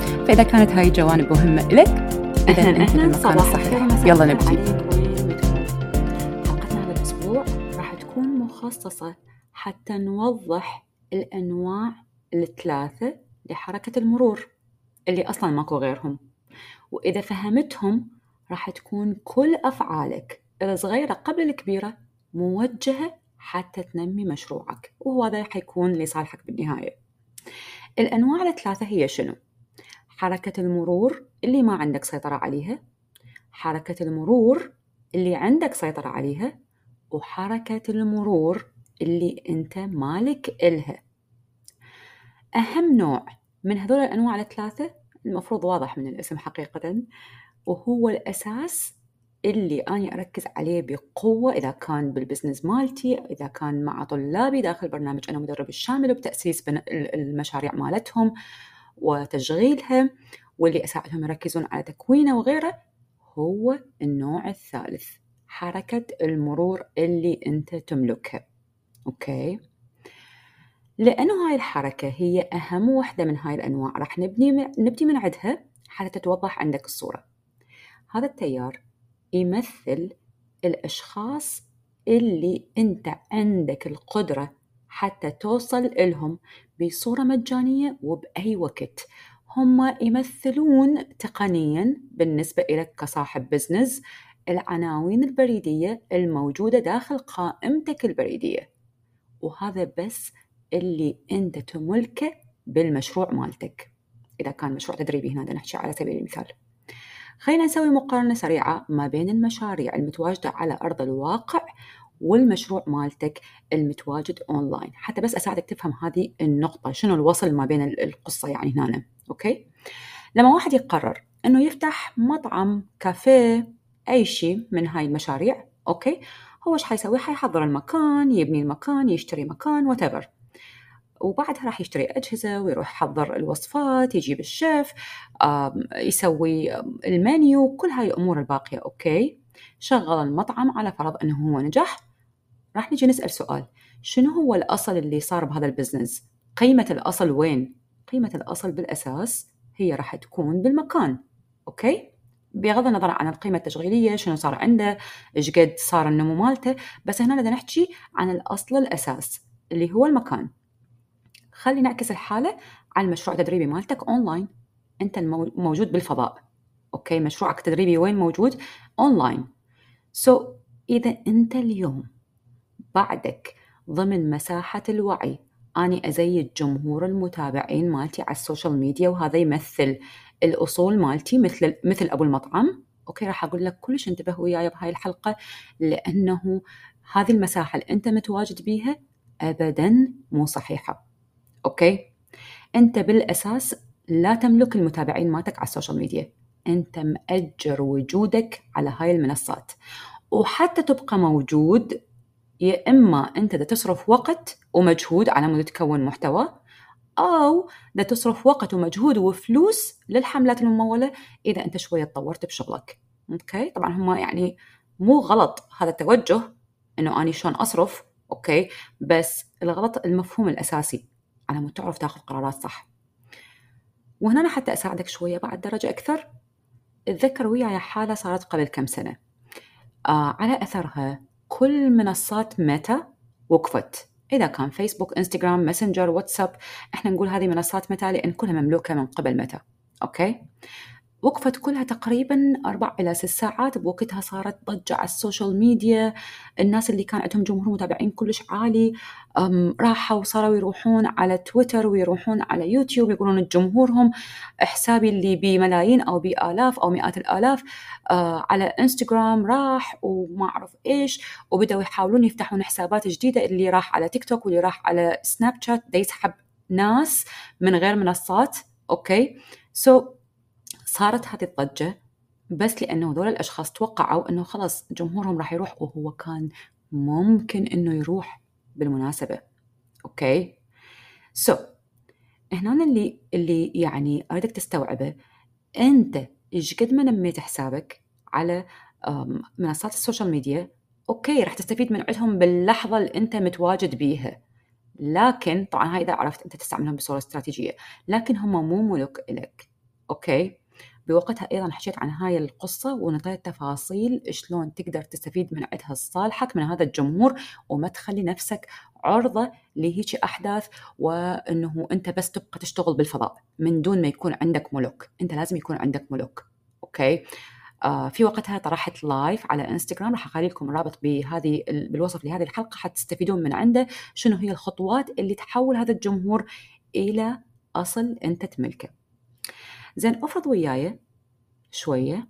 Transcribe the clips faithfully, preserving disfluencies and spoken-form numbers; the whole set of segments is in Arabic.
فإذا كانت هاي الجوانب مهمة إلك، إذا أنت بالمكان الصحيح. يلا نبدأ. حلقتنا هذا الأسبوع راح تكون مخصصة حتى نوضح الأنواع الثلاثة لحركة المرور اللي أصلاً ماكو غيرهم، وإذا فهمتهم راح تكون كل أفعالك الصغيرة قبل الكبيرة موجهة حتى تنمي مشروعك، وهذا حيكون لصالحك بالنهاية. الأنواع الثلاثة هي شنو؟ حركة المرور اللي ما عندك سيطرة عليها، حركة المرور اللي عندك سيطرة عليها، وحركة المرور اللي أنت مالك إلها. أهم نوع من هذول الأنواع الثلاثة المفروض واضح من الاسم حقيقة، وهو الأساس اللي أنا أركز عليه بقوة إذا كان بالبزنس مالتي، إذا كان مع طلابي داخل برنامج أنا مدرب الشامل وبتأسيس المشاريع مالتهم وتشغيلها، واللي أساعدهم يركزون على تكوينه وغيره، هو النوع الثالث، حركة المرور اللي أنت تملكها. أوكي؟ لأنه هاي الحركة هي أهم واحدة من هاي الأنواع، راح نبني من, نبني من عدها حتى تتوضح عندك الصورة. هذا التيار يمثل الأشخاص اللي أنت عندك القدرة حتى توصل إلهم بصورة مجانية وبأي وقت. هم يمثلون تقنياً بالنسبة إليك كصاحب بزنس العناوين البريدية الموجودة داخل قائمتك البريدية، وهذا بس اللي أنت تملكه بالمشروع مالتك، إذا كان مشروع تدريبي هنا نحكي على سبيل المثال. خلينا نسوي مقارنة سريعة ما بين المشاريع المتواجدة على أرض الواقع والمشروع مالتك المتواجد أونلاين، حتى بس أساعدك تفهم هذه النقطة، شنو الوصل ما بين القصة يعني هنا. أوكي؟ لما واحد يقرر أنه يفتح مطعم، كافيه، أي شيء من هاي المشاريع، أوكي؟ هو إيش حيسوي؟ حيحضر المكان، يبني المكان، يشتري مكان وتبر، وبعدها راح يشتري أجهزة ويروح يحضر الوصفات، يجيب الشيف، يسوي المنيو، كل هاي الأمور الباقية. أوكي؟ شغل المطعم على فرض أنه هو نجح. راح نجي نسأل سؤال، شنو هو الأصل اللي صار بهذا البزنس؟ قيمة الأصل وين؟ قيمة الأصل بالأساس هي راح تكون بالمكان. أوكي؟ بغض النظر عن القيمة التشغيلية، شنو صار عنده، إيش قد صار النمو مالته، بس هنا بدنا نحكي عن الأصل الأساس اللي هو المكان. خلي نعكس الحالة على المشروع التدريبي مالتك أونلاين، أنت موجود بالفضاء. أوكي؟ مشروعك التدريبي وين موجود؟ أونلاين. سو so, إذا أنت اليوم بعدك ضمن مساحة الوعي، أنا أزيد جمهور المتابعين مالتي على السوشيال ميديا، وهذا يمثل الأصول مالتي مثل مثل أبو المطعم. أوكي؟ راح أقول لك كلش انتبه وياي بهاي الحلقة، لأنه هذه المساحة اللي أنت متواجد بيها أبداً مو صحيحة. أوكي؟ أنت بالأساس لا تملك المتابعين مالتك على السوشيال ميديا، أنت مأجر وجودك على هاي المنصات، وحتى تبقى موجود يا إما أنت دا تصرف وقت ومجهود على مود تكون محتوى، أو دا تصرف وقت ومجهود وفلوس للحملات الممولة إذا أنت شوية تطورت بشغلك. أوكي؟ طبعا هما يعني مو غلط هذا التوجه أنه أنا شلون أصرف، أوكي، بس الغلط المفهوم الأساسي على مود تعرف تاخذ قرارات صح. وهنا حتى أساعدك شوية بعد درجة أكثر، اتذكر وياي حالة صارت قبل كم سنة، آه على أثرها كل منصات ميتا وقفت، إذا كان فيسبوك، إنستغرام، ماسنجر، واتساب، إحنا نقول هذه منصات ميتا لأن كلها مملوكة من قبل ميتا. أوكي؟ وقفت كلها تقريباً أربع إلى ست ساعات. بوقتها صارت ضجة على السوشيال ميديا، الناس اللي كان عندهم جمهور متابعين كلش عالي راحوا وصاروا يروحون على تويتر ويروحون على يوتيوب يقولون الجمهورهم، حسابي اللي بملايين أو بآلاف أو مئات الآلاف على إنستغرام راح وما أعرف إيش، وبدأوا يحاولون يفتحون حسابات جديدة، اللي راح على تيك توك واللي راح على سناب شات، دا يسحب ناس من غير منصات. أوكي سو so, صارت هذه الضجة بس لأنه هذول الأشخاص توقعوا أنه خلاص جمهورهم راح يروح، وهو كان ممكن أنه يروح بالمناسبة. أوكي سو so, هنا اللي اللي يعني أريدك تستوعبه، أنت إيش قد ما نميت حسابك على منصات السوشيال ميديا أوكي راح تستفيد من عندهم باللحظة اللي أنت متواجد بيها، لكن طبعا هاي إذا عرفت أنت تستعملهم بصورة استراتيجية، لكن هم مو ملك لك. أوكي بوقتها أيضا حكيت عن هاي القصة ونطيت تفاصيل شلون تقدر تستفيد من عدها الصالحك من هذا الجمهور، وما تخلي نفسك عرضة لهيك أحداث، وأنه أنت بس تبقى تشتغل بالفضاء من دون ما يكون عندك ملوك. أنت لازم يكون عندك ملوك. أوكي آه في وقتها طرحت لايف على انستغرام، راح اخلي لكم رابط بهذه بالوصف لهذه الحلقة، حتستفيدون من عنده شنو هي الخطوات اللي تحول هذا الجمهور إلى أصل أنت تملكه. زين أفرض وياي شوية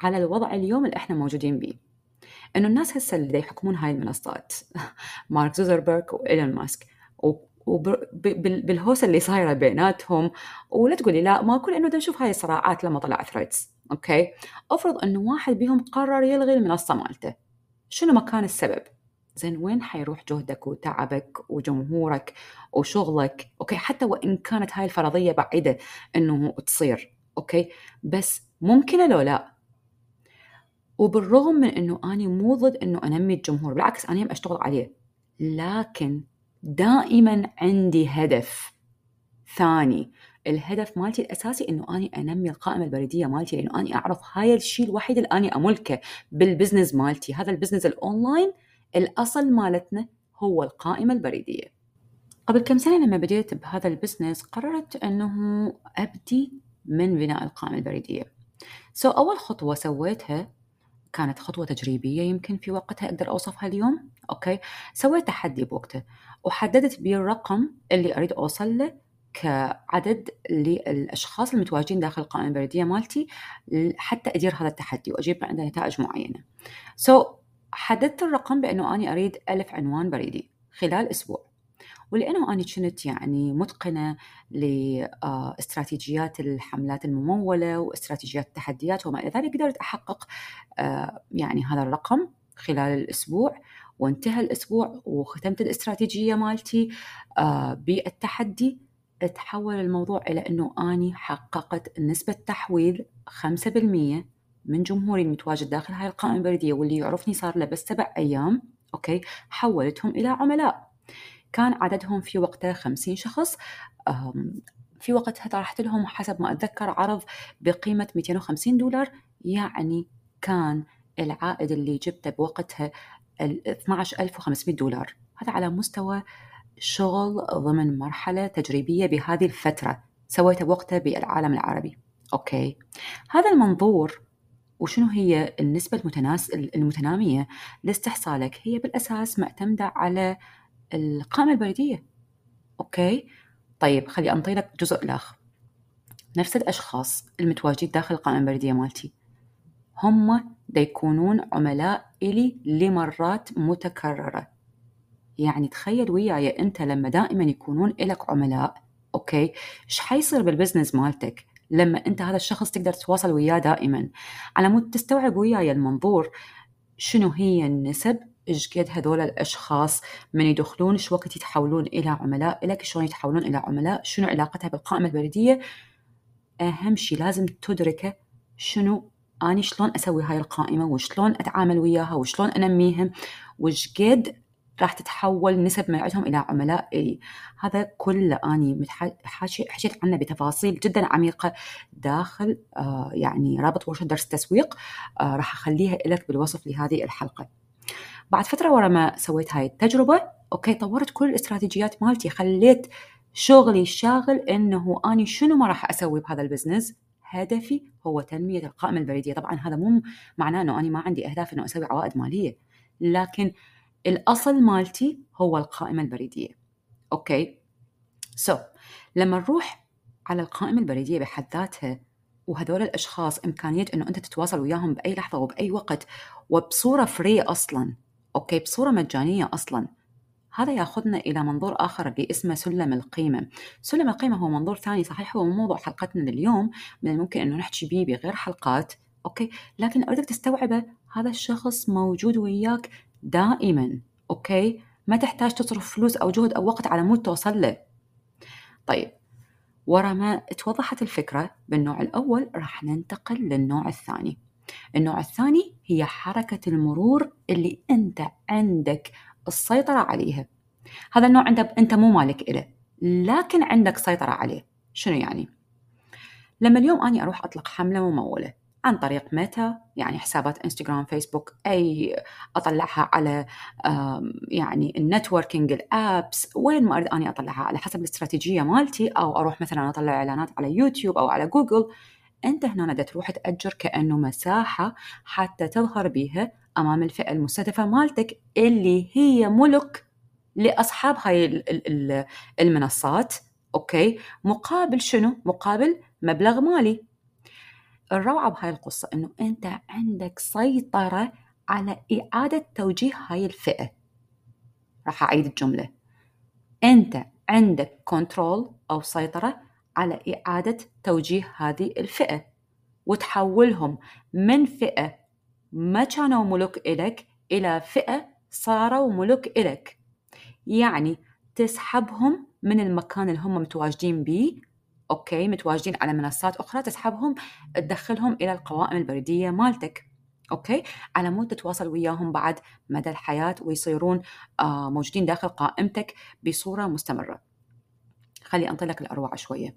على الوضع اليوم اللي احنا موجودين بيه، انه الناس هسه اللي يحكمون هاي المنصات مارك زوكربرج وإيلون ماسك، وبالهوسة اللي صايرة بيناتهم، ولا تقولي لا ما كل انه نشوف هاي الصراعات لما طلع ثريدز. اوكي افرض انه واحد بيهم قرر يلغي المنصة مالته، شنو مكان السبب؟ زين وين حيروح جهدك وتعبك وجمهورك وشغلك؟ اوكي حتى وان كانت هاي الفرضية بعيدة انه تصير، اوكي بس ممكنة لو لا. وبالرغم من انه اني مو ضد انه انمي الجمهور، بالعكس اني هم اشتغل عليه، لكن دائما عندي هدف ثاني. الهدف مالتي الأساسي إنه أنا أنمي القائمة البريدية مالتي، لأنه أنا أعرف هاي الشيء الوحيد اللي أنا أملكه بالبزنس مالتي، هذا البزنس الأونلاين. الأصل مالتنا هو القائمة البريدية. قبل كم سنة لما بديت بهذا البزنس قررت أنه أبدي من بناء القائمة البريدية. سو so, أول خطوة سويتها كانت خطوة تجريبية يمكن في وقتها أقدر أوصفها اليوم. أوكي سويت تحدي بوقتها وحددت بيه الرقم اللي أريد أوصل له كعدد للأشخاص المتواجدين داخل القائمة البريدية مالتي حتى أدير هذا التحدي وأجيب عنده نتائج معينة. سو so, حددت الرقم بأنه أنا أريد ألف عنوان بريدي خلال أسبوع، ولأنه أنا كنت يعني متقنة لاستراتيجيات الحملات الممولة واستراتيجيات التحديات وما إلى ذلك، قدرت أحقق يعني هذا الرقم خلال الأسبوع. وانتهى الأسبوع وختمت الاستراتيجية مالتي بالتحدي، تحول الموضوع إلى أنه أنا حققت نسبة تحويل خمسة بالمئة من جمهوري المتواجد داخل هاي القائمة البريدية، واللي يعرفني صار له بس سبع أيام. أوكي حولتهم إلى عملاء، كان عددهم في وقتها خمسين شخص. في وقتها طرحت لهم حسب ما أتذكر عرض بقيمة مئتين وخمسين دولار، يعني كان العائد اللي جبته بوقتها اثنا عشر ألف وخمسمئة دولار. هذا على مستوى شغل ضمن مرحلة تجريبية بهذه الفترة سويتها بوقتها بالعالم العربي. أوكي هذا المنظور وشنو هي النسبة المتناس المتنامية لاستحصالك هي بالأساس معتمدة على القائمة البريدية. أوكي طيب خلي أنطي لك جزء الآخر. نفس الأشخاص المتواجدين داخل القائمة البريدية مالتي هم دا يكونون عملاء إلي لمرات متكررة. يعني تخيل وياي أنت لما دائما يكونون إلك عملاء، أوكي إيش حيصير بالبزنس مالتك لما أنت هذا الشخص تقدر تتواصل وياه دائما؟ على مود تستوعب وياي المنظور شنو هي النسب، إيش قد هذول الأشخاص من يدخلون، إيش وقت يتحولون إلى عملاء إلك، شلون يتحولون إلى عملاء، شنو علاقتها بالقائمة البريدية. أهم شيء لازم تدركه شنو أنا شلون أسوي هاي القائمة وشلون أتعامل وياها وشلون أنميهم وإيش قد راح تتحول نسب ما عندهم إلى عملاء إلي. هذا كله أنا حكيت عنه بتفاصيل جدا عميقة داخل آه يعني رابط ورشة درس التسويق، آه راح أخليها لك بالوصف لهذه الحلقة. بعد فترة ورا ما سويت هاي التجربة، أوكي طورت كل الاستراتيجيات مالتي، خليت شغلي شاغل إنه أنا شنو ما راح أسوي بهذا البزنس، هدفي هو تنمية القائمة البريدية. طبعا هذا مو معناه أنه أنا ما عندي أهداف أنه أسوي عوائد مالية، لكن الأصل مالتي هو القائمة البريدية. أوكي سو so, لما نروح على القائمة البريدية بحد ذاتها، وهذول الأشخاص إمكانية أنه أنت تتواصل وياهم بأي لحظة وبأي وقت وبصورة فري أصلا، أوكي بصورة مجانية أصلا، هذا يأخذنا إلى منظور آخر اللي اسمه سلم القيمة. سلم القيمة هو منظور ثاني صحيح، هو موضوع حلقتنا لليوم، من الممكن أنه نحكي بيه بغير حلقات، أوكي، لكن أريدك تستوعبه هذا الشخص موجود وياك دائما، أوكي، ما تحتاج تصرف فلوس أو جهد أو وقت على مود توصل له. طيب، ورا ما توضحت الفكرة بالنوع الأول راح ننتقل للنوع الثاني. النوع الثاني هي حركة المرور اللي أنت عندك السيطرة عليها. هذا النوع أنت مو مالك إله، لكن عندك سيطرة عليه. شنو يعني؟ لما اليوم أنا أروح أطلق حملة ممولة عن طريق ميتا، يعني حسابات إنستغرام، فيسبوك، أي أطلعها على يعني النتوركينج، الأبس، وين ما أريد أني أطلعها على حسب الاستراتيجية مالتي، أو أروح مثلا أطلع إعلانات على يوتيوب أو على جوجل. أنت هنا دا تروح تأجر كأنه مساحة حتى تظهر بيها أمام الفئة المستهدفة مالتك اللي هي ملك لأصحاب هاي المنصات، أوكي، مقابل شنو؟ مقابل مبلغ مالي. الروعة بهاي القصة أنه أنت عندك سيطرة على إعادة توجيه هاي الفئة. راح أعيد الجملة، أنت عندك كنترول أو سيطرة على إعادة توجيه هذه الفئة، وتحولهم من فئة ما كانوا ملك إلك إلى فئة صاروا ملك إلك. يعني تسحبهم من المكان اللي هم متواجدين بيه، أوكي، متواجدين على منصات أخرى، تسحبهم تدخلهم إلى القوائم البريدية مالتك، أوكي، على مود تتواصل وياهم بعد مدى الحياة ويصيرون آه موجودين داخل قائمتك بصورة مستمرة. خلي أنطلق الأروع شوية.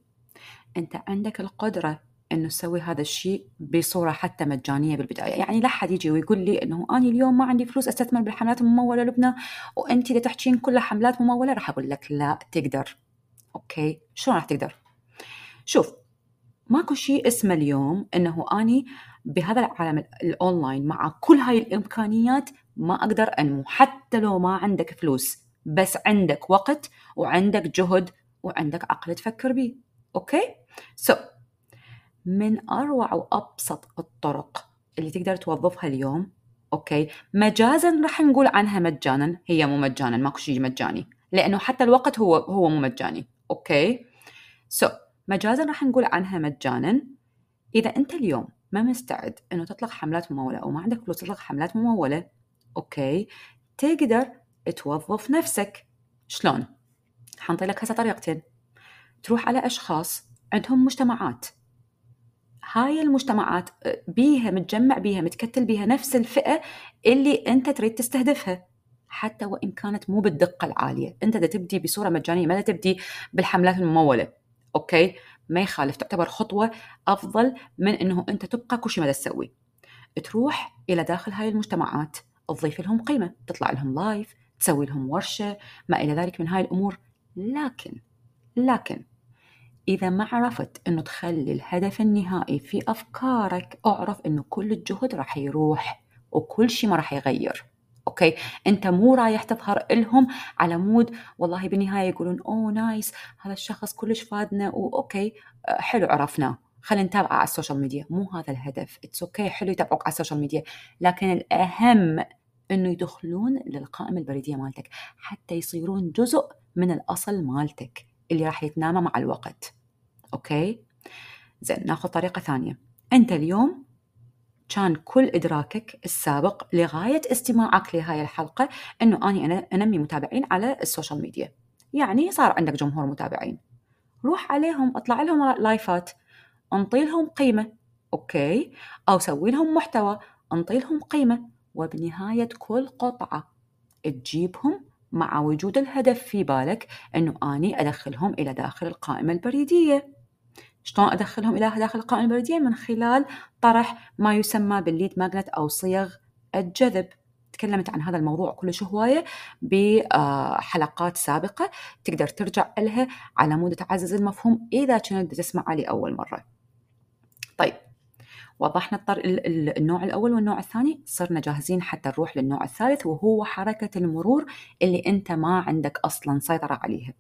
أنت عندك القدرة إنه تسوي هذا الشيء بصورة حتى مجانية بالبداية. يعني لا حد يجي ويقول لي إنه أنا اليوم ما عندي فلوس أستثمر بالحملات الممولة لبنى، وأنت إذا تحكين كلها حملات ممولة، راح أقول لك لا تقدر. أوكي، شو راح تقدر؟ شوف، ماكو شيء اسمه اليوم إنه أني بهذا العالم الأونلاين مع كل هاي الإمكانيات ما أقدر أنمو. حتى لو ما عندك فلوس، بس عندك وقت وعندك جهد وعندك عقل تفكر بيه. أوكي سو so. من أروع وأبسط الطرق اللي تقدر توظفها اليوم، أوكي، مجازاً رح نقول عنها مجاناً، هي مو مجاناً، ماكو شيء مجاني، لأنه حتى الوقت هو هو مو مجاني، أوكي سو so. مجازاً رح نقول عنها مجاناً. إذا أنت اليوم ما مستعد إنه تطلق حملات ممولة أو ما عندك فلوس تطلق حملات ممولة، أوكي، تقدر توظف نفسك. شلون؟ حنطيلك هسه طريقتين. تروح على أشخاص عندهم مجتمعات، هاي المجتمعات بيها متجمع بيها متكتل بيها نفس الفئة اللي أنت تريد تستهدفها، حتى وإن كانت مو بالدقة العالية. أنت دا تبدي بصورة مجانية، ما دا تبدي بالحملات الممولة، أوكي، ما يخالف، تعتبر خطوة أفضل من أنه أنت تبقى كل شيء ما دا تسوي. تروح إلى داخل هاي المجتمعات، تضيف لهم قيمة، تطلع لهم لايف، تسوي لهم ورشة، ما إلى ذلك من هاي الأمور. لكن لكن إذا ما عرفت أنه تخلي الهدف النهائي في أفكارك، أعرف أنه كل الجهد راح يروح وكل شيء ما راح يغير. أوكي، أنت مو رايح تظهر لهم على مود والله بالنهاية يقولون أوه نايس هذا الشخص كلش فادنا، وأوكي حلو عرفناه خلينا نتابعه على السوشيال ميديا. مو هذا الهدف. إتس أوكي حلو يتابعوك على السوشيال ميديا، لكن الأهم أنه يدخلون للقائمة البريدية مالتك حتى يصيرون جزء من الأصل مالتك اللي راح يتنامى مع الوقت. أوكي زين، ناخذ طريقة ثانية. أنت اليوم كان كل إدراكك السابق لغاية استماعك لهاي الحلقة أنه أنا أنا أنمي متابعين على السوشيال ميديا، يعني صار عندك جمهور متابعين، روح عليهم، أطلع لهم لايفات، أنطي لهم قيمة، أوكي، أو سوي لهم محتوى، أنطي لهم قيمة، وبنهاية كل قطعة تجيبهم مع وجود الهدف في بالك أنه أني أدخلهم إلى داخل القائمة البريدية. شلون أدخلهم إلى داخل القائمة البريدية؟ من خلال طرح ما يسمى بالليد ماغنت أو صيغ الجذب. تكلمت عن هذا الموضوع كلش هواية بحلقات سابقة، تقدر ترجع لها على مود تعزز المفهوم إذا كنت تسمعها لأول مرة. طيب وضحنا الطر... النوع الأول والنوع الثاني، صرنا جاهزين حتى نروح للنوع الثالث وهو حركة المرور اللي أنت ما عندك أصلاً سيطرة عليها.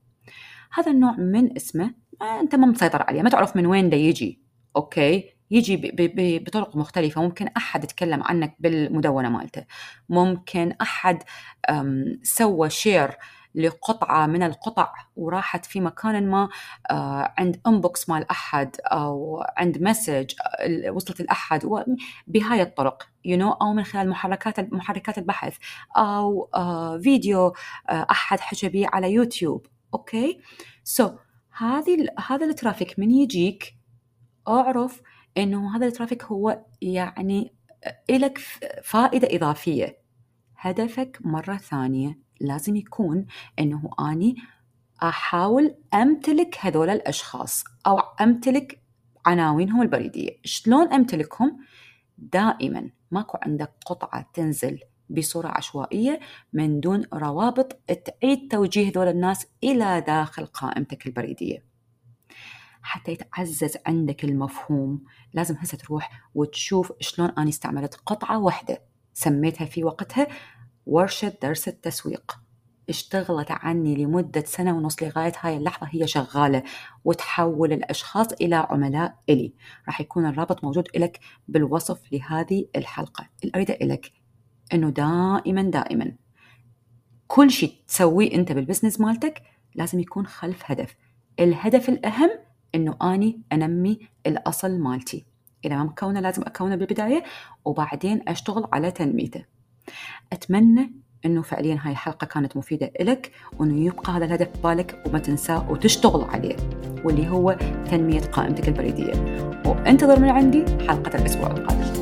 هذا النوع من اسمه أنت ما مسيطر عليه، ما تعرف من وين ده يجي، أوكي؟ يجي ب... ب... بطرق مختلفة، ممكن أحد يتكلم عنك بالمدونة مالته، ممكن أحد أم... سوى شير لقطعة من القطع وراحت في مكان ما عند انبوكس مال أحد أو عند مسج وصلت لأحد بهاي الطرق you know، أو من خلال محركات محركات البحث أو فيديو أحد حجبي على يوتيوب، أوكي؟ سو هذه هذا الترافيك من يجيك أعرف إنه هذا الترافيك هو يعني إلك فائدة إضافية. هدفك مرة ثانية لازم يكون أنه أني أحاول أمتلك هذول الأشخاص أو أمتلك عناوينهم البريدية. شلون أمتلكهم؟ دائما ماكو عندك قطعة تنزل بصورة عشوائية من دون روابط تعيد توجيه هذول الناس إلى داخل قائمتك البريدية. حتى يتعزز عندك المفهوم لازم هسه تروح وتشوف شلون أني استعملت قطعة واحدة سميتها في وقتها ورشة درس التسويق، اشتغلت عني لمدة سنة ونص لغاية هاي اللحظة هي شغالة، وتحول الأشخاص إلى عملاء إلي. راح يكون الرابط موجود إلك بالوصف لهذه الحلقة. الأريد إلك أنه دائما دائما كل شيء تسويه أنت بالبزنس مالتك لازم يكون خلف هدف. الهدف الأهم أنه أني أنمي الأصل مالتي. إذا ما مكونه لازم أكونه بالبداية وبعدين أشتغل على تنميته. أتمنى أنه فعلياً هاي الحلقة كانت مفيدة إلك، وأنه يبقى هذا الهدف بالك وما تنساه وتشتغل عليه، واللي هو تنمية قائمتك البريدية. وانتظر من عندي حلقة الأسبوع القادم.